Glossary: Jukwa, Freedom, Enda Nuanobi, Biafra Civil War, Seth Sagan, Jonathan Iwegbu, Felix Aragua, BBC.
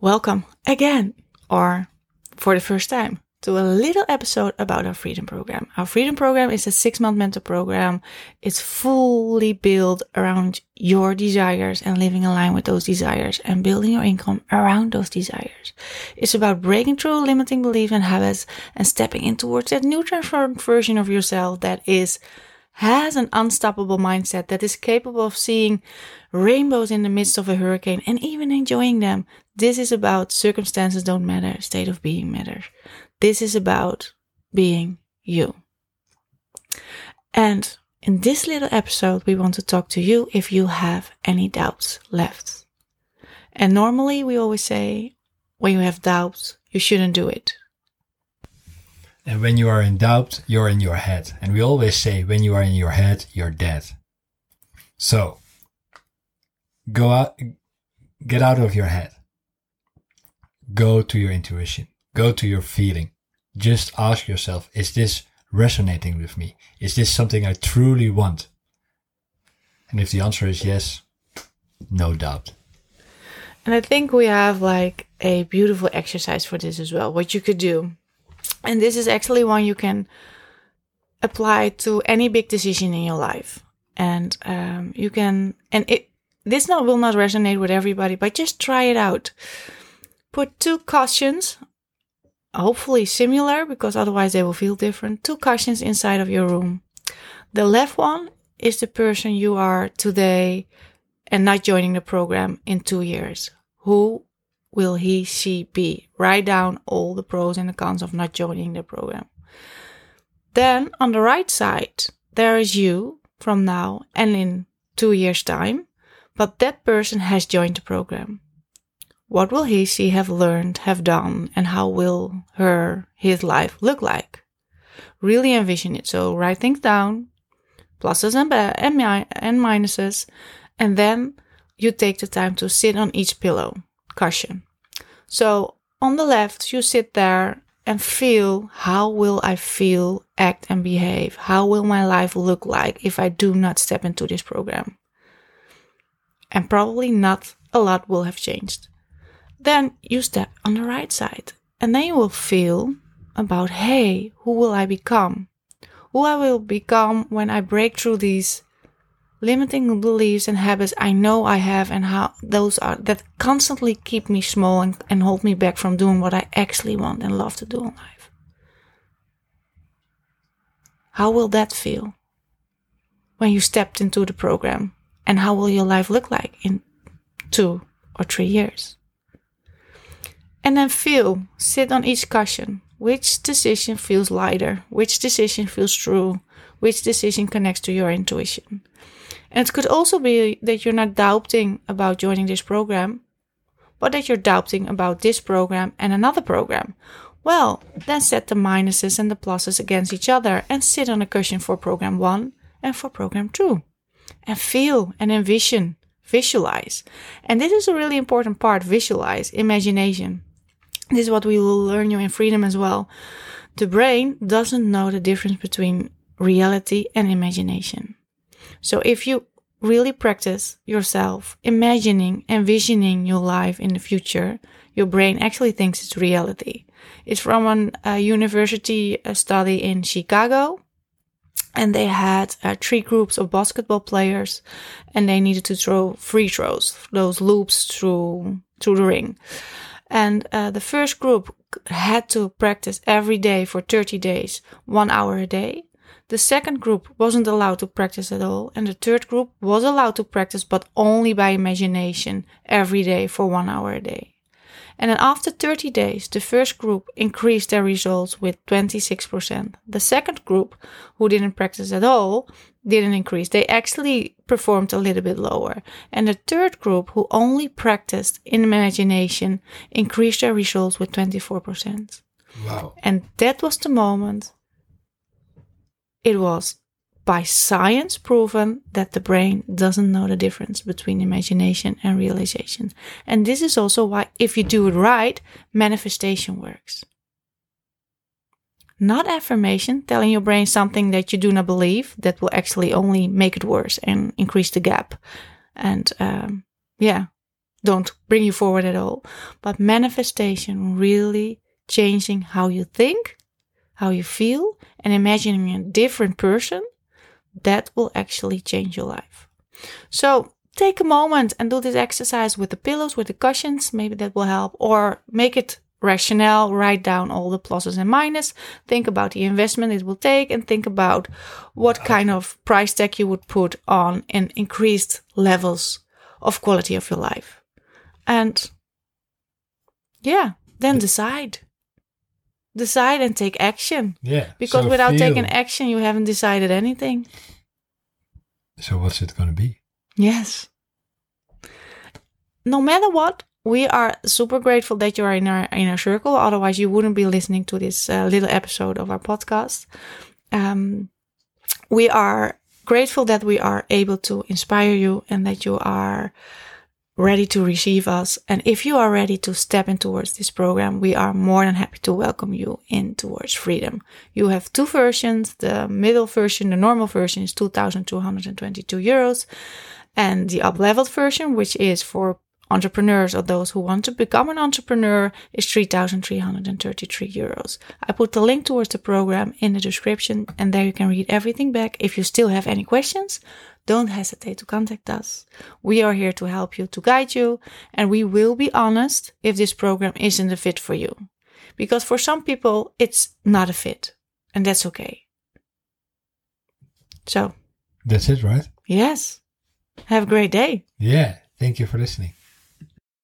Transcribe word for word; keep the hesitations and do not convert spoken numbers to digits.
Welcome again, or for the first time, to a little episode about our Freedom program. Our Freedom program is a six-month mentor program. It's fully built around your desires and living in line with those desires and building your income around those desires. It's about breaking through limiting beliefs and habits and stepping in towards that new transformed version of yourself that is has an unstoppable mindset, that is capable of seeing rainbows in the midst of a hurricane and even enjoying them. This is about circumstances don't matter, state of being matters. This is about being you. And in this little episode, we want to talk to you if you have any doubts left. And normally we always say, when you have doubts, you shouldn't do it. And when you are in doubt, you're in your head. And we always say, when you are in your head, you're dead. So, go out, get out of your head. Go to your intuition. Go to your feeling. Just ask yourself, is this resonating with me? Is this something I truly want? And if the answer is yes, no doubt. And I think we have like a beautiful exercise for this as well, what you could do. And this is actually one you can apply to any big decision in your life. And um, you can, and it this not will not resonate with everybody, but just try it out. Put two cautions, hopefully similar, because otherwise they will feel different. Two cautions inside of your room. The left one is the person you are today and not joining the program in two years. Who will he, she be? Write down all the pros and the cons of not joining the program. Then on the right side, there is you from now and in two years' time, but that person has joined the program. What will he, she have learned, have done, and how will her, his life look like? Really envision it. So write things down, pluses and, ba- and, mi- and minuses, and then you take the time to sit on each pillow. Caution. So on the left, you sit there and feel, how will I feel, act and behave? How will my life look like if I do not step into this program? And probably not a lot will have changed. Then you step on the right side and then you will feel about, hey, who will I become? Who I will become when I break through these limiting beliefs and habits I know I have, and how those are that constantly keep me small and, and hold me back from doing what I actually want and love to do in life. How will that feel when you stepped into the program? And how will your life look like in two or three years? And then feel, sit on each cushion. Which decision feels lighter? Which decision feels true? Which decision connects to your intuition? And it could also be that you're not doubting about joining this program, but that you're doubting about this program and another program. Well, then set the minuses and the pluses against each other and sit on a cushion for program one and for program two. And feel and envision, visualize. And this is a really important part, visualize, imagination. This is what we will learn you in Freedom as well. The brain doesn't know the difference between reality and imagination. So if you really practice yourself imagining, envisioning your life in the future, your brain actually thinks it's reality. It's from an, a university study in Chicago. And they had uh, three groups of basketball players and they needed to throw free throws, those loops through, through the ring. And uh, the first group had to practice every day for thirty days, one hour a day. The second group wasn't allowed to practice at all. And the third group was allowed to practice, but only by imagination, every day for one hour a day. And then after thirty days, the first group increased their results with twenty-six percent. The second group, who didn't practice at all, didn't increase. They actually performed a little bit lower. And the third group, who only practiced in imagination, increased their results with twenty-four percent. Wow. And that was the moment. It was by science proven that the brain doesn't know the difference between imagination and realization. And this is also why, if you do it right, manifestation works. Not affirmation, telling your brain something that you do not believe, that will actually only make it worse and increase the gap. And um, yeah, don't bring you forward at all. But manifestation, really changing how you think, how you feel, and imagining a different person, that will actually change your life. So take a moment and do this exercise with the pillows, with the cushions. Maybe that will help. Or make it rationale, write down all the pluses and minuses, think about the investment it will take, and think about what kind of price tag you would put on an increased levels of quality of your life. And yeah, then decide. Decide and take action. Yeah. Because so without feel. taking action, you haven't decided anything. So what's it going to be? Yes. No matter what, we are super grateful that you are in our inner circle. Otherwise, you wouldn't be listening to this uh, little episode of our podcast. Um, we are grateful that we are able to inspire you and that you are ready to receive us. And if you are ready to step in towards this program, we are more than happy to welcome you in towards Freedom. You have two versions. The middle version, the normal version, is two thousand two hundred twenty-two euros. And the up-leveled version, which is for entrepreneurs or those who want to become an entrepreneur, is three thousand three hundred thirty-three euros. I put the link towards the program in the description, and there you can read everything back. If you still have any questions, don't hesitate to contact us. We are here to help you, to guide you, and we will be honest if this program isn't a fit for you. Because for some people, it's not a fit, and that's okay. So. That's it, right? Yes. Have a great day. Yeah. Thank you for listening.